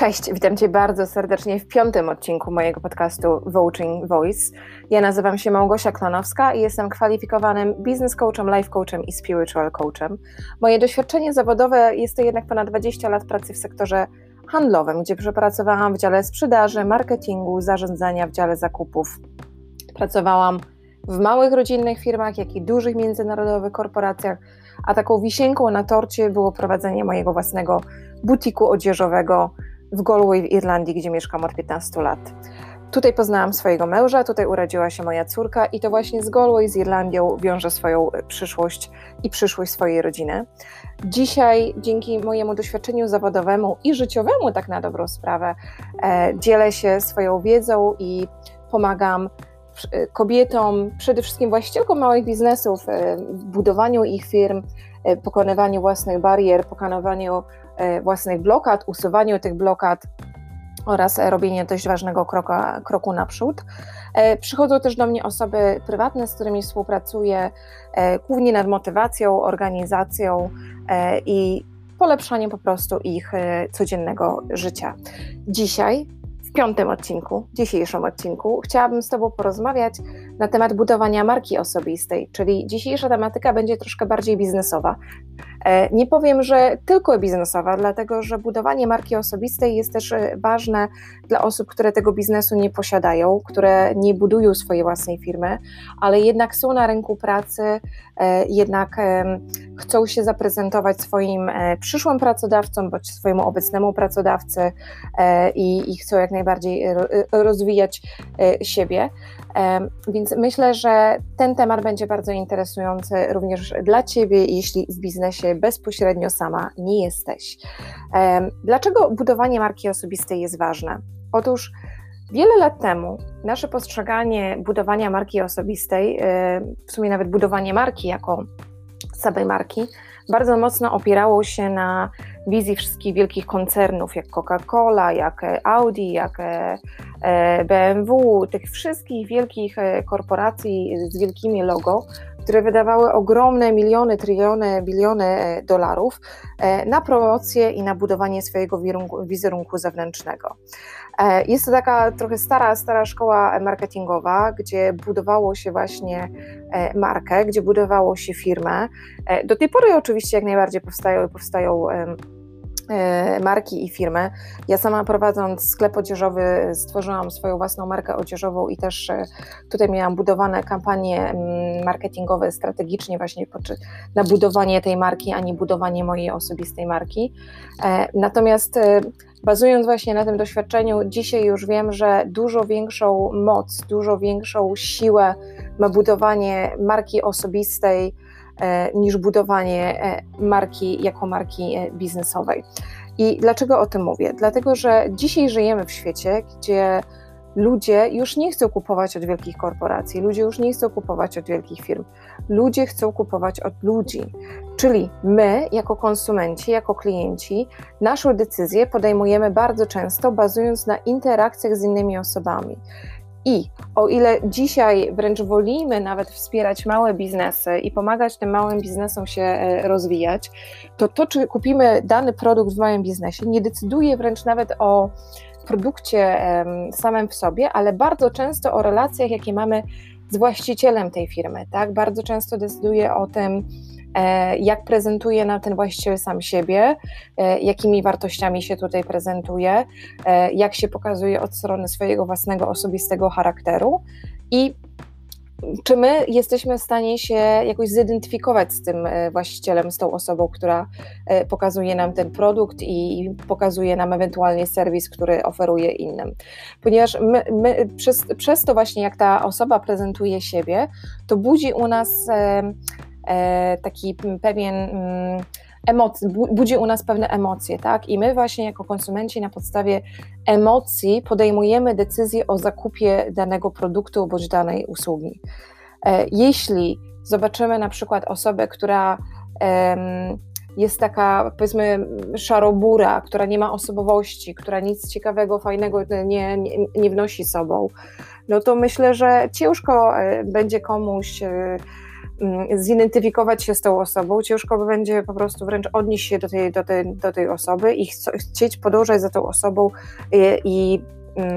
Cześć, witam Cię bardzo serdecznie w 5. odcinku mojego podcastu Voting Voice. Ja nazywam się Małgosia Klonowska i jestem kwalifikowanym biznes coachem, life coachem i spiritual coachem. Moje doświadczenie zawodowe jest to jednak ponad 20 lat pracy w sektorze handlowym, gdzie przepracowałam w dziale sprzedaży, marketingu, zarządzania, w dziale zakupów. Pracowałam w małych rodzinnych firmach, jak i dużych międzynarodowych korporacjach, a taką wisienką na torcie było prowadzenie mojego własnego butiku odzieżowego w Galway w Irlandii, gdzie mieszkam od 15 lat. Tutaj poznałam swojego męża, tutaj urodziła się moja córka i to właśnie z Galway, z Irlandią wiąże swoją przyszłość i przyszłość swojej rodziny. Dzisiaj dzięki mojemu doświadczeniu zawodowemu i życiowemu, tak na dobrą sprawę, dzielę się swoją wiedzą i pomagam kobietom, przede wszystkim właścicielkom małych biznesów, w budowaniu ich firm, pokonywaniu własnych barier, pokonywaniu własnych blokad, usuwaniu tych blokad oraz robienie dość ważnego kroku naprzód. Przychodzą też do mnie osoby prywatne, z którymi współpracuję, głównie nad motywacją, organizacją i polepszaniem po prostu ich codziennego życia. Dzisiaj, w 5. odcinku, dzisiejszym odcinku, chciałabym z Tobą porozmawiać na temat budowania marki osobistej, czyli dzisiejsza tematyka będzie troszkę bardziej biznesowa. Nie powiem, że tylko biznesowa, dlatego że budowanie marki osobistej jest też ważne dla osób, które tego biznesu nie posiadają, które nie budują swojej własnej firmy, ale jednak są na rynku pracy, jednak chcą się zaprezentować swoim przyszłym pracodawcom bądź swojemu obecnemu pracodawcy i chcą jak najbardziej rozwijać siebie. Więc myślę, że ten temat będzie bardzo interesujący również dla Ciebie, jeśli w biznesie bezpośrednio sama nie jesteś. Dlaczego budowanie marki osobistej jest ważne? Otóż wiele lat temu nasze postrzeganie budowania marki osobistej, w sumie nawet budowanie marki jako samej marki, bardzo mocno opierało się na wizji wszystkich wielkich koncernów, jak Coca-Cola, jak Audi, jak BMW, tych wszystkich wielkich korporacji z wielkimi logo, które wydawały ogromne miliony, tryliony, biliony dolarów na promocję i na budowanie swojego wizerunku zewnętrznego. Jest to taka trochę stara szkoła marketingowa, gdzie budowało się właśnie markę, gdzie budowało się firmę. Do tej pory oczywiście jak najbardziej powstają marki i firmy. Ja sama, prowadząc sklep odzieżowy, stworzyłam swoją własną markę odzieżową i też tutaj miałam budowane kampanie marketingowe strategicznie właśnie na budowanie tej marki, a nie budowanie mojej osobistej marki. Natomiast bazując właśnie na tym doświadczeniu, dzisiaj już wiem, że dużo większą moc, dużo większą siłę ma budowanie marki osobistej niż budowanie marki jako marki biznesowej. I dlaczego o tym mówię? Dlatego, że dzisiaj żyjemy w świecie, gdzie ludzie już nie chcą kupować od wielkich korporacji, ludzie już nie chcą kupować od wielkich firm, ludzie chcą kupować od ludzi. Czyli my, jako konsumenci, jako klienci, naszą decyzję podejmujemy bardzo często bazując na interakcjach z innymi osobami. I o ile dzisiaj wręcz wolimy nawet wspierać małe biznesy i pomagać tym małym biznesom się rozwijać, to czy kupimy dany produkt w małym biznesie, nie decyduje wręcz nawet o produkcie samym w sobie, ale bardzo często o relacjach, jakie mamy z właścicielem tej firmy, tak? Bardzo często decyduje o tym, jak prezentuje nam ten właściciel sam siebie, jakimi wartościami się tutaj prezentuje, jak się pokazuje od strony swojego własnego osobistego charakteru i czy my jesteśmy w stanie się jakoś zidentyfikować z tym właścicielem, z tą osobą, która pokazuje nam ten produkt i pokazuje nam ewentualnie serwis, który oferuje innym. Ponieważ my przez to właśnie, jak ta osoba prezentuje siebie, to budzi u nas taki pewien budzi u nas pewne emocje, tak? I my właśnie jako konsumenci na podstawie emocji podejmujemy decyzję o zakupie danego produktu bądź danej usługi. Jeśli zobaczymy na przykład osobę, która jest taka, powiedzmy, szarobura, która nie ma osobowości, która nic ciekawego, fajnego nie wnosi sobą, no to myślę, że ciężko będzie komuś zidentyfikować się z tą osobą, ciężko będzie po prostu wręcz odnieść się do tej osoby i chcieć podążać za tą osobą i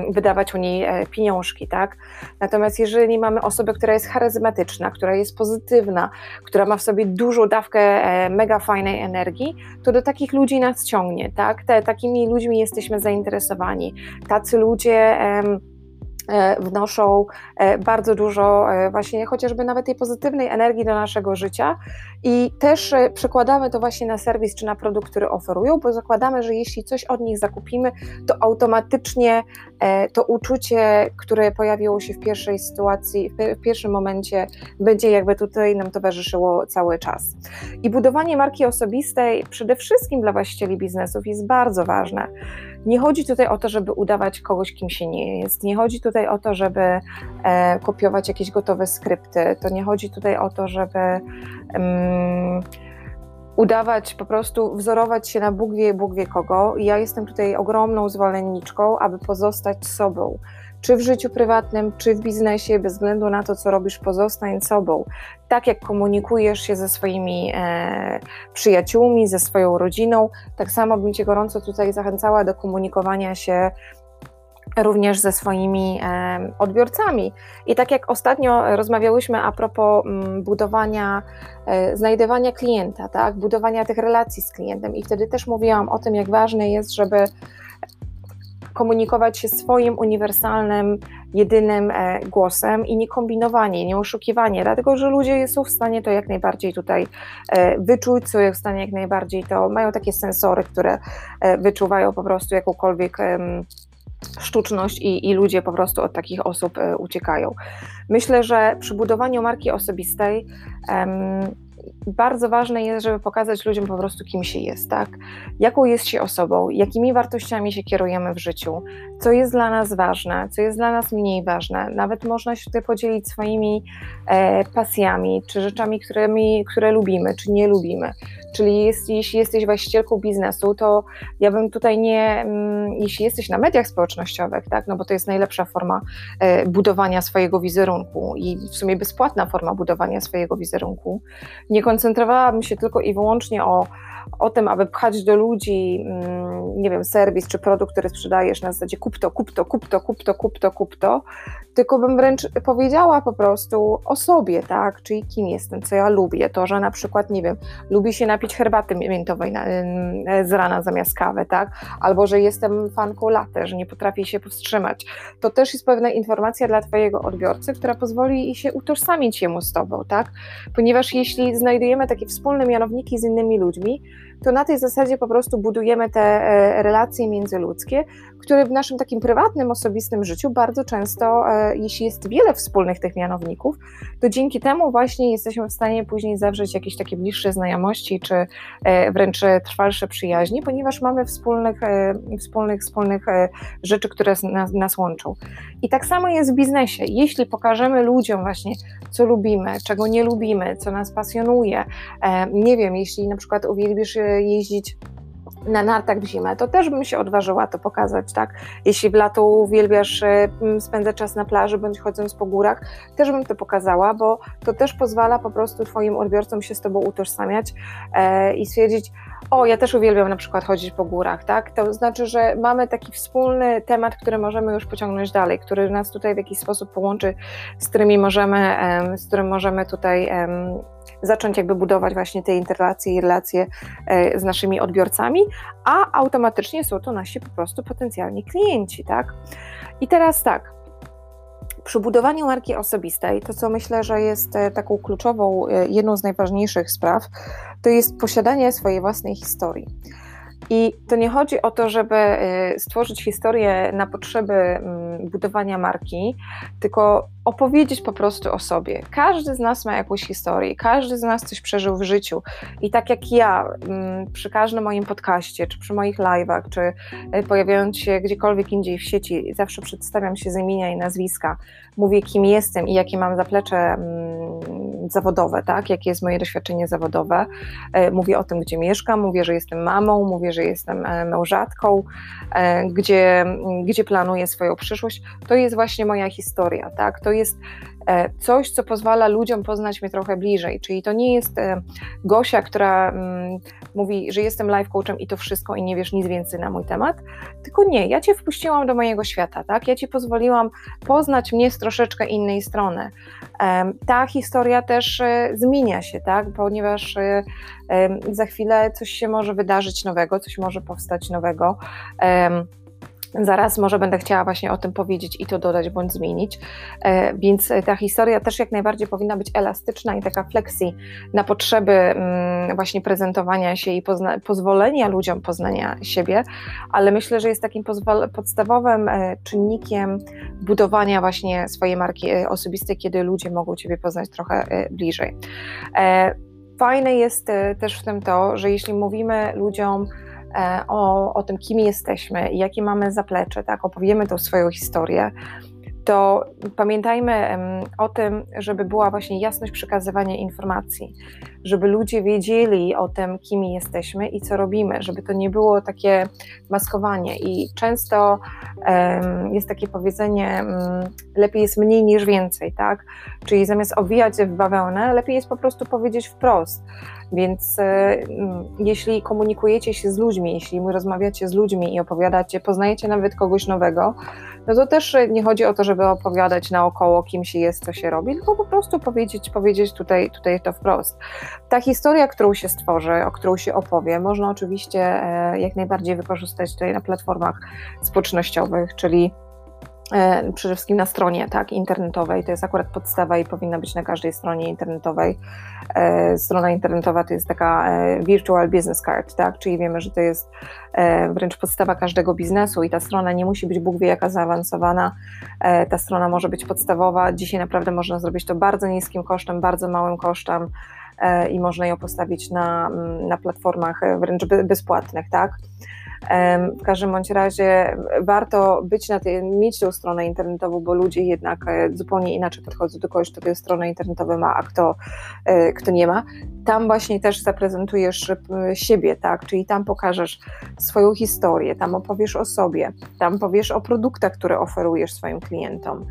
wydawać u niej pieniążki, tak? Natomiast jeżeli mamy osobę, która jest charyzmatyczna, która jest pozytywna, która ma w sobie dużą dawkę mega fajnej energii, to do takich ludzi nas ciągnie, tak? Takimi ludźmi jesteśmy zainteresowani. Tacy ludzie wnoszą bardzo dużo właśnie chociażby nawet tej pozytywnej energii do naszego życia i też przekładamy to właśnie na serwis czy na produkt, który oferują, bo zakładamy, że jeśli coś od nich zakupimy, to automatycznie to uczucie, które pojawiło się w pierwszej sytuacji, w pierwszym momencie będzie jakby tutaj nam towarzyszyło cały czas. I budowanie marki osobistej przede wszystkim dla właścicieli biznesów jest bardzo ważne. Nie chodzi tutaj o to, żeby udawać kogoś, kim się nie jest. Nie chodzi tutaj o to, żeby kopiować jakieś gotowe skrypty. To nie chodzi tutaj o to, żeby udawać, po prostu wzorować się na Bóg wie kogo. Ja jestem tutaj ogromną zwolenniczką, aby pozostać sobą. Czy w życiu prywatnym, czy w biznesie, bez względu na to, co robisz, pozostań sobą. Tak jak komunikujesz się ze swoimi przyjaciółmi, ze swoją rodziną, tak samo bym cię gorąco tutaj zachęcała do komunikowania się również ze swoimi odbiorcami. I tak jak ostatnio rozmawiałyśmy a propos budowania, znajdywania klienta, tak? Budowania tych relacji z klientem i wtedy też mówiłam o tym, jak ważne jest, żeby komunikować się swoim uniwersalnym, jedynym głosem i nie kombinowanie, nie oszukiwanie, dlatego że ludzie są w stanie to jak najbardziej tutaj wyczuć, są w stanie jak najbardziej to, mają takie sensory, które wyczuwają po prostu jakąkolwiek sztuczność i ludzie po prostu od takich osób uciekają. Myślę, że przy budowaniu marki osobistej bardzo ważne jest, żeby pokazać ludziom po prostu, kim się jest, tak? Jaką jest się osobą, jakimi wartościami się kierujemy w życiu, co jest dla nas ważne, co jest dla nas mniej ważne. Nawet można się tutaj podzielić swoimi pasjami, czy rzeczami, które lubimy, czy nie lubimy. Czyli jeśli jesteś właścicielką biznesu, to ja bym tutaj nie, jeśli jesteś na mediach społecznościowych, tak? No bo to jest najlepsza forma budowania swojego wizerunku i w sumie bezpłatna forma budowania swojego wizerunku. Nie koncentrowałabym się tylko i wyłącznie o tym, aby pchać do ludzi, nie wiem, serwis czy produkt, który sprzedajesz na zasadzie kup to, tylko bym wręcz powiedziała po prostu o sobie, tak, czyli kim jestem, co ja lubię, to, że na przykład, nie wiem, lubię się napić herbaty miętowej z rana zamiast kawy, tak, albo że jestem fanką latte, że nie potrafię się powstrzymać. To też jest pewna informacja dla twojego odbiorcy, która pozwoli się utożsamić jemu z tobą, tak, ponieważ jeśli znajdujemy takie wspólne mianowniki z innymi ludźmi, to na tej zasadzie po prostu budujemy te relacje międzyludzkie, które w naszym takim prywatnym, osobistym życiu bardzo często, jeśli jest wiele wspólnych tych mianowników, to dzięki temu właśnie jesteśmy w stanie później zawrzeć jakieś takie bliższe znajomości, czy wręcz trwalsze przyjaźnie, ponieważ mamy wspólnych rzeczy, które nas łączą. I tak samo jest w biznesie. Jeśli pokażemy ludziom właśnie, co lubimy, czego nie lubimy, co nas pasjonuje, nie wiem, jeśli na przykład uwielbisz jeździć na nartach w zimę, to też bym się odważyła to pokazać, tak? Jeśli w lato uwielbiasz spędzać czas na plaży bądź chodząc po górach, też bym to pokazała, bo to też pozwala po prostu twoim odbiorcom się z tobą utożsamiać i stwierdzić, o, ja też uwielbiam na przykład chodzić po górach, tak? To znaczy, że mamy taki wspólny temat, który możemy już pociągnąć dalej, który nas tutaj w jakiś sposób połączy, z którym możemy tutaj zacząć jakby budować właśnie te interlacje i relacje z naszymi odbiorcami, a automatycznie są to nasi po prostu potencjalni klienci, tak? I teraz tak, przy budowaniu marki osobistej, to co myślę, że jest taką kluczową, jedną z najważniejszych spraw, to jest posiadanie swojej własnej historii. I to nie chodzi o to, żeby stworzyć historię na potrzeby budowania marki, tylko opowiedzieć po prostu o sobie. Każdy z nas ma jakąś historię, każdy z nas coś przeżył w życiu i tak jak ja przy każdym moim podcaście, czy przy moich live'ach, czy pojawiając się gdziekolwiek indziej w sieci, zawsze przedstawiam się z imienia i nazwiska, mówię kim jestem i jakie mam zaplecze zawodowe, tak? Jakie jest moje doświadczenie zawodowe. Mówię o tym, gdzie mieszkam, mówię, że jestem mamą, mówię, że jestem mężatką, gdzie planuję swoją przyszłość. To jest właśnie moja historia, tak? To jest coś, co pozwala ludziom poznać mnie trochę bliżej, czyli to nie jest Gosia, która mówi, że jestem life coachem i to wszystko i nie wiesz nic więcej na mój temat, tylko nie, ja Cię wpuściłam do mojego świata, tak? Ja Ci pozwoliłam poznać mnie z troszeczkę innej strony. Ta historia też zmienia się, tak? Ponieważ za chwilę coś się może wydarzyć nowego, coś może powstać nowego. Zaraz może będę chciała właśnie o tym powiedzieć i to dodać bądź zmienić, więc ta historia też jak najbardziej powinna być elastyczna i taka flexi na potrzeby właśnie prezentowania się i pozwolenia ludziom poznania siebie, ale myślę, że jest takim podstawowym czynnikiem budowania właśnie swojej marki osobistej, kiedy ludzie mogą Ciebie poznać trochę bliżej. Fajne jest też w tym to, że jeśli mówimy ludziom o tym, kim jesteśmy i jakie mamy zaplecze, tak, opowiemy tą swoją historię, to pamiętajmy o tym, żeby była właśnie jasność przekazywania informacji, żeby ludzie wiedzieli o tym, kim jesteśmy i co robimy, żeby to nie było takie maskowanie. I często jest takie powiedzenie, lepiej jest mniej niż więcej, tak? Czyli zamiast owijać w bawełnę, lepiej jest po prostu powiedzieć wprost. Więc jeśli komunikujecie się z ludźmi, jeśli rozmawiacie z ludźmi i opowiadacie, poznajecie nawet kogoś nowego, no to też nie chodzi o to, żeby opowiadać naokoło, kim się jest, co się robi, tylko po prostu powiedzieć tutaj to wprost. Ta historia, którą się stworzy, o którą się opowie, można oczywiście jak najbardziej wykorzystać tutaj na platformach społecznościowych, czyli przede wszystkim na stronie, tak, internetowej, to jest akurat podstawa i powinna być na każdej stronie internetowej. Strona internetowa to jest taka virtual business card, tak, czyli wiemy, że to jest wręcz podstawa każdego biznesu i ta strona nie musi być Bóg wie jaka zaawansowana, ta strona może być podstawowa, dzisiaj naprawdę można zrobić to bardzo niskim kosztem, bardzo małym kosztem i można ją postawić na platformach wręcz bezpłatnych, tak. W każdym bądź razie warto mieć tą stronę internetową, bo ludzie jednak zupełnie inaczej podchodzą do kogoś, kto tę stronę internetową ma, a kto nie ma. Tam właśnie też zaprezentujesz siebie, tak? Czyli tam pokażesz swoją historię, tam opowiesz o sobie, tam powiesz o produktach, które oferujesz swoim klientom.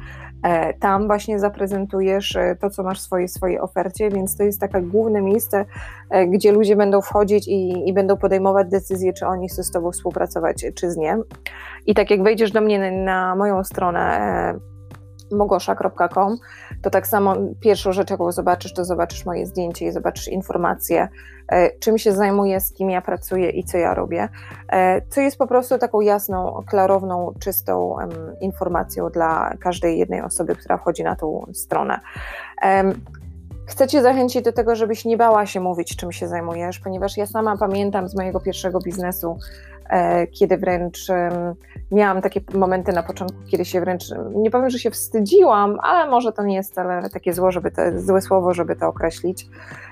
Tam właśnie zaprezentujesz to, co masz w swojej ofercie, więc to jest takie główne miejsce, gdzie ludzie będą wchodzić i będą podejmować decyzje, czy oni chcą z Tobą współpracować, czy z nie. I tak jak wejdziesz do mnie na moją stronę mogosza.com, to tak samo pierwszą rzecz, jaką zobaczysz, to zobaczysz moje zdjęcie i zobaczysz informacje, czym się zajmuję, z kim ja pracuję i co ja robię, co jest po prostu taką jasną, klarowną, czystą informacją dla każdej jednej osoby, która wchodzi na tą stronę. Chcę Cię zachęcić do tego, żebyś nie bała się mówić, czym się zajmujesz, ponieważ ja sama pamiętam z mojego pierwszego biznesu, kiedy wręcz miałam takie momenty na początku, kiedy się wręcz, nie powiem, że się wstydziłam, ale może to nie jest wcale takie złe słowo, żeby to określić.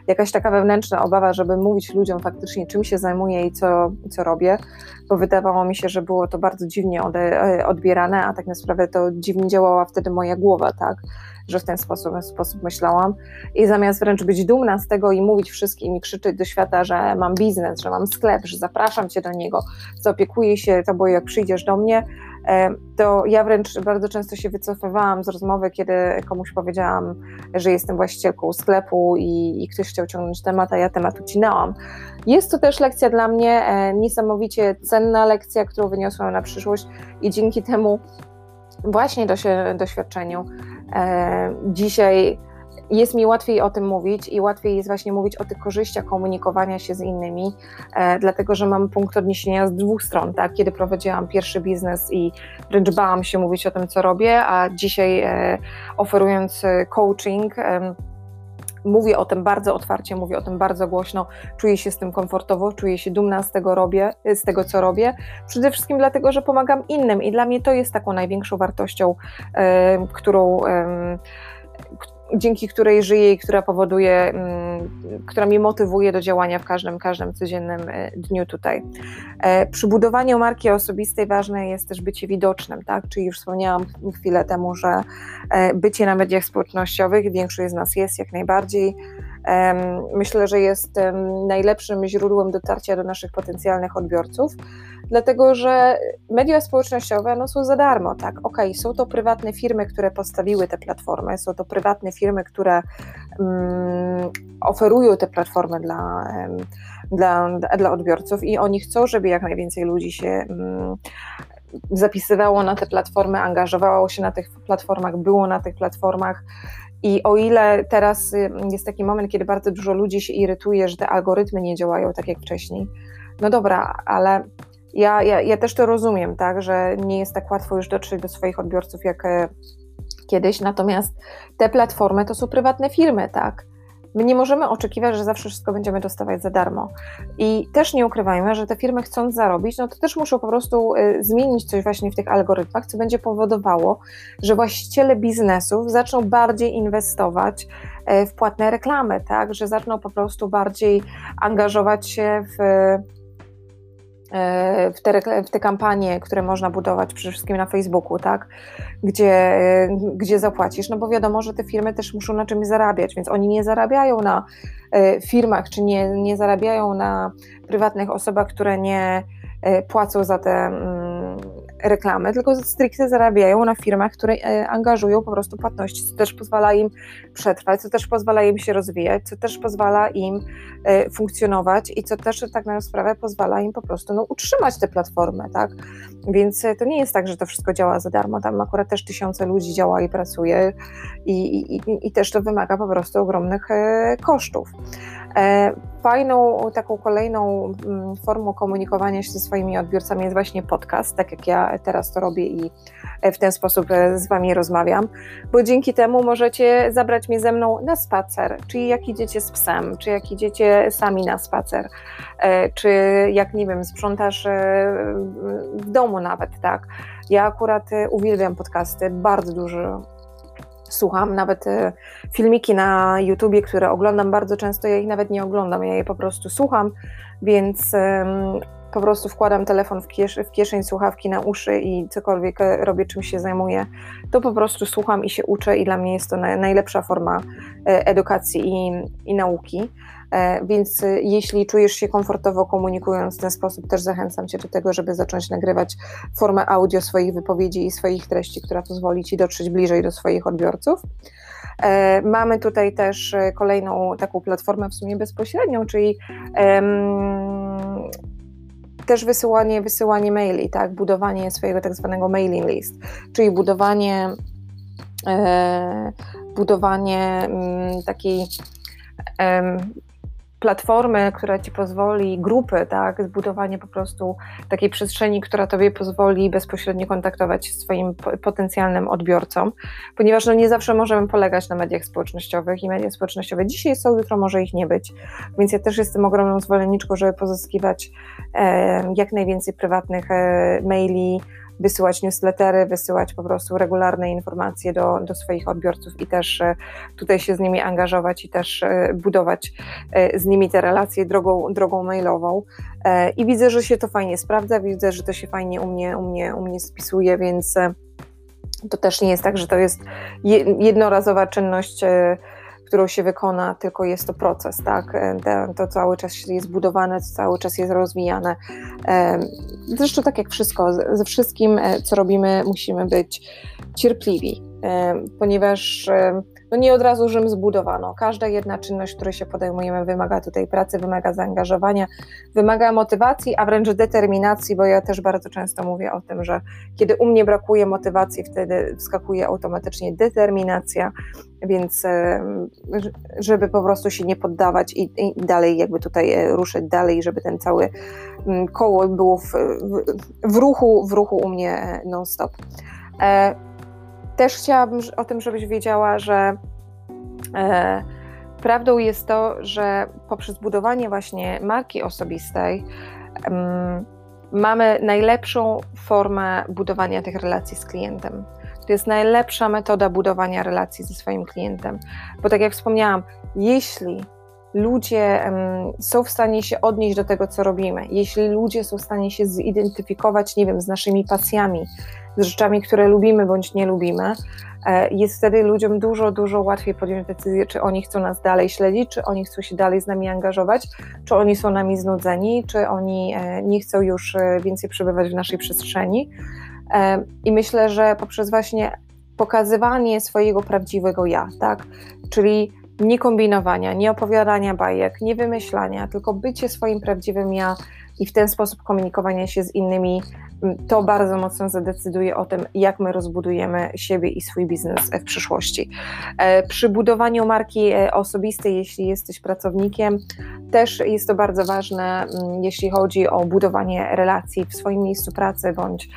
Jakaś taka wewnętrzna obawa, żeby mówić ludziom faktycznie, czym się zajmuję i co robię, bo wydawało mi się, że było to bardzo dziwnie odbierane, a tak naprawdę to dziwnie działała wtedy moja głowa, tak? Że w ten sposób myślałam i zamiast wręcz być dumna z tego i mówić wszystkim i krzyczeć do świata, że mam biznes, że mam sklep, że zapraszam Cię do niego, zaopiekuję się tobą, jak przyjdziesz do mnie, to ja wręcz bardzo często się wycofywałam z rozmowy, kiedy komuś powiedziałam, że jestem właścicielką sklepu i ktoś chciał ciągnąć temat, a ja temat ucinałam. Jest to też lekcja dla mnie, niesamowicie cenna lekcja, którą wyniosłam na przyszłość i dzięki temu właśnie doświadczeniu dzisiaj jest mi łatwiej o tym mówić i łatwiej jest właśnie mówić o tych korzyściach komunikowania się z innymi, dlatego że mam punkt odniesienia z dwóch stron, tak? Kiedy prowadziłam pierwszy biznes i wręcz bałam się mówić o tym, co robię, a dzisiaj oferując coaching, mówię o tym bardzo otwarcie, mówię o tym bardzo głośno, czuję się z tym komfortowo, czuję się dumna z tego, co robię. Przede wszystkim dlatego, że pomagam innym i dla mnie to jest taką największą wartością, dzięki której żyję i która powoduje, która mnie motywuje do działania w każdym codziennym dniu tutaj. Przy budowaniu marki osobistej ważne jest też bycie widocznym, tak? Czyli już wspomniałam chwilę temu, że bycie na mediach społecznościowych, większość z nas jest jak najbardziej, myślę, że jest najlepszym źródłem dotarcia do naszych potencjalnych odbiorców, dlatego że media społecznościowe są za darmo, tak? Okej, są to prywatne firmy, które postawiły te platformy, są to prywatne firmy, które oferują te platformy dla odbiorców i oni chcą, żeby jak najwięcej ludzi się zapisywało na te platformy, angażowało się na tych platformach, było na tych platformach. I o ile teraz jest taki moment, kiedy bardzo dużo ludzi się irytuje, że te algorytmy nie działają tak jak wcześniej, no dobra, ale ja też to rozumiem, tak, że nie jest tak łatwo już dotrzeć do swoich odbiorców jak kiedyś, natomiast te platformy to są prywatne firmy, tak. My nie możemy oczekiwać, że zawsze wszystko będziemy dostawać za darmo. I też nie ukrywajmy, że te firmy chcąc zarobić, no to też muszą po prostu zmienić coś właśnie w tych algorytmach, co będzie powodowało, że właściciele biznesów zaczną bardziej inwestować w płatne reklamy, tak? Że zaczną po prostu bardziej angażować się w te kampanie, które można budować przede wszystkim na Facebooku, tak? Gdzie zapłacisz, no bo wiadomo, że te firmy też muszą na czymś zarabiać, więc oni nie zarabiają na firmach, czy nie zarabiają na prywatnych osobach, które nie płacą za te reklamy, tylko stricte zarabiają na firmach, które angażują po prostu płatności, co też pozwala im przetrwać, co też pozwala im się rozwijać, co też pozwala im funkcjonować i co też tak na sprawę pozwala im po prostu utrzymać te platformy, tak? Więc to nie jest tak, że to wszystko działa za darmo, tam akurat też tysiące ludzi działa i pracuje i też to wymaga po prostu ogromnych kosztów. Fajną taką kolejną formą komunikowania się ze swoimi odbiorcami jest właśnie podcast, tak jak ja teraz to robię i w ten sposób z Wami rozmawiam, bo dzięki temu możecie zabrać mnie ze mną na spacer, czyli jak idziecie z psem, czy jak idziecie sami na spacer, czy jak, nie wiem, sprzątasz w domu nawet, tak. Ja akurat uwielbiam podcasty, bardzo dużo słucham, nawet filmiki na YouTubie, które oglądam bardzo często, ja ich nawet nie oglądam, ja je po prostu słucham, więc po prostu wkładam telefon w kieszeń, słuchawki na uszy i cokolwiek robię, czym się zajmuję, to po prostu słucham i się uczę i dla mnie jest to najlepsza forma edukacji i nauki. Więc jeśli czujesz się komfortowo komunikując w ten sposób, też zachęcam Cię do tego, żeby zacząć nagrywać formę audio swoich wypowiedzi i swoich treści, która pozwoli Ci dotrzeć bliżej do swoich odbiorców. Mamy tutaj też kolejną taką platformę w sumie bezpośrednią, czyli też wysyłanie maili, tak? Budowanie swojego tak zwanego mailing list, czyli budowanie takiej platformy, która Ci pozwoli, grupy, tak, zbudowanie po prostu takiej przestrzeni, która Tobie pozwoli bezpośrednio kontaktować się z swoim potencjalnym odbiorcą, ponieważ nie zawsze możemy polegać na mediach społecznościowych i media społecznościowe dzisiaj są, jutro może ich nie być, więc ja też jestem ogromną zwolenniczką, żeby pozyskiwać jak najwięcej prywatnych maili, wysyłać newslettery, wysyłać po prostu regularne informacje do swoich odbiorców i też tutaj się z nimi angażować i też budować z nimi te relacje drogą mailową. I widzę, że się to fajnie sprawdza, widzę, że to się fajnie u mnie spisuje, więc to też nie jest tak, że to jest jednorazowa czynność, którą się wykona, tylko jest to proces, tak? To cały czas jest budowane, cały czas jest rozwijane. Zresztą tak jak wszystko, ze wszystkim, co robimy, musimy być cierpliwi, ponieważ nie od razu Rzym zbudowano. Każda jedna czynność, której się podejmujemy, wymaga tutaj pracy, wymaga zaangażowania, wymaga motywacji, a wręcz determinacji, bo ja też bardzo często mówię o tym, że kiedy u mnie brakuje motywacji, wtedy wskakuje automatycznie determinacja, więc żeby po prostu się nie poddawać i dalej jakby tutaj ruszyć dalej, żeby ten cały koło było w ruchu u mnie non-stop. Też chciałabym o tym, żebyś wiedziała, że prawdą jest to, że poprzez budowanie właśnie marki osobistej mamy najlepszą formę budowania tych relacji z klientem. To jest najlepsza metoda budowania relacji ze swoim klientem, bo tak jak wspomniałam, jeśli ludzie są w stanie się odnieść do tego, co robimy, jeśli ludzie są w stanie się zidentyfikować, nie wiem, z naszymi pasjami, z rzeczami, które lubimy bądź nie lubimy, jest wtedy ludziom dużo łatwiej podjąć decyzję, czy oni chcą nas dalej śledzić, czy oni chcą się dalej z nami angażować, czy oni są nami znudzeni, czy oni nie chcą już więcej przebywać w naszej przestrzeni. I myślę, że poprzez właśnie pokazywanie swojego prawdziwego ja, tak? Czyli nie kombinowania, nie opowiadania bajek, nie wymyślania, tylko bycie swoim prawdziwym ja i w ten sposób komunikowanie się z innymi, to bardzo mocno zadecyduje o tym, jak my rozbudujemy siebie i swój biznes w przyszłości. Przy budowaniu marki osobistej, jeśli jesteś pracownikiem, też jest to bardzo ważne, jeśli chodzi o budowanie relacji w swoim miejscu pracy bądź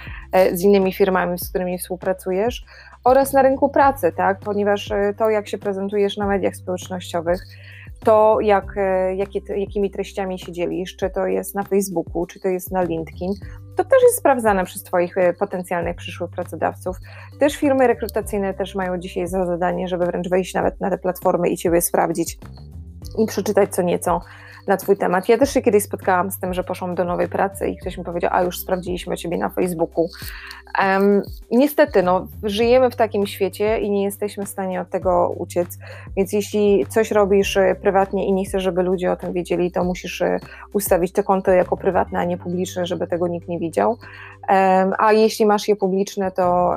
z innymi firmami, z którymi współpracujesz, oraz na rynku pracy, tak? Ponieważ to, jak się prezentujesz na mediach społecznościowych, to jakimi treściami się dzielisz, czy to jest na Facebooku, czy to jest na LinkedIn, to też jest sprawdzane przez Twoich potencjalnych przyszłych pracodawców. Też firmy rekrutacyjne też mają dzisiaj za zadanie, żeby wręcz wejść nawet na te platformy i Ciebie sprawdzić i przeczytać co nieco na Twój temat. Ja też się kiedyś spotkałam z tym, że poszłam do nowej pracy i ktoś mi powiedział, a już sprawdziliśmy Ciebie na Facebooku. Niestety, żyjemy w takim świecie i nie jesteśmy w stanie od tego uciec, więc jeśli coś robisz prywatnie i nie chcesz, żeby ludzie o tym wiedzieli, to musisz ustawić to konto jako prywatne, a nie publiczne, żeby tego nikt nie widział. A jeśli masz je publiczne, to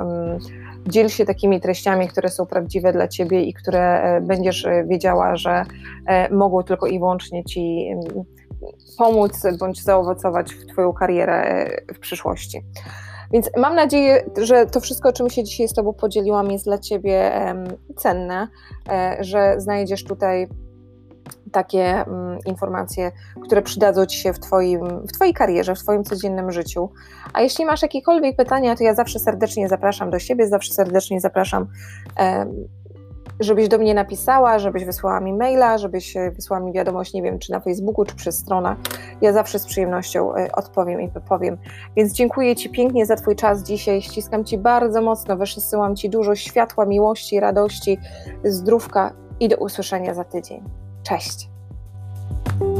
dziel się takimi treściami, które są prawdziwe dla Ciebie i które będziesz wiedziała, że mogą tylko i wyłącznie Ci pomóc bądź zaowocować w Twoją karierę w przyszłości. Więc mam nadzieję, że to wszystko, o czym się dzisiaj z Tobą podzieliłam, jest dla Ciebie cenne, że znajdziesz tutaj takie informacje, które przydadzą Ci się w Twojej karierze, w Twoim codziennym życiu. A jeśli masz jakiekolwiek pytania, to ja zawsze serdecznie zapraszam do siebie, zawsze serdecznie zapraszam, żebyś do mnie napisała, żebyś wysłała mi maila, żebyś wysłała mi wiadomość, nie wiem, czy na Facebooku, czy przez stronę. Ja zawsze z przyjemnością odpowiem i powiem. Więc dziękuję Ci pięknie za Twój czas dzisiaj. Ściskam Ci bardzo mocno, wysyłam Ci dużo światła, miłości, radości, zdrówka i do usłyszenia za tydzień. Cześć!